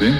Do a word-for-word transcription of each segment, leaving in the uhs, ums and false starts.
See?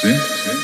Sí, sí.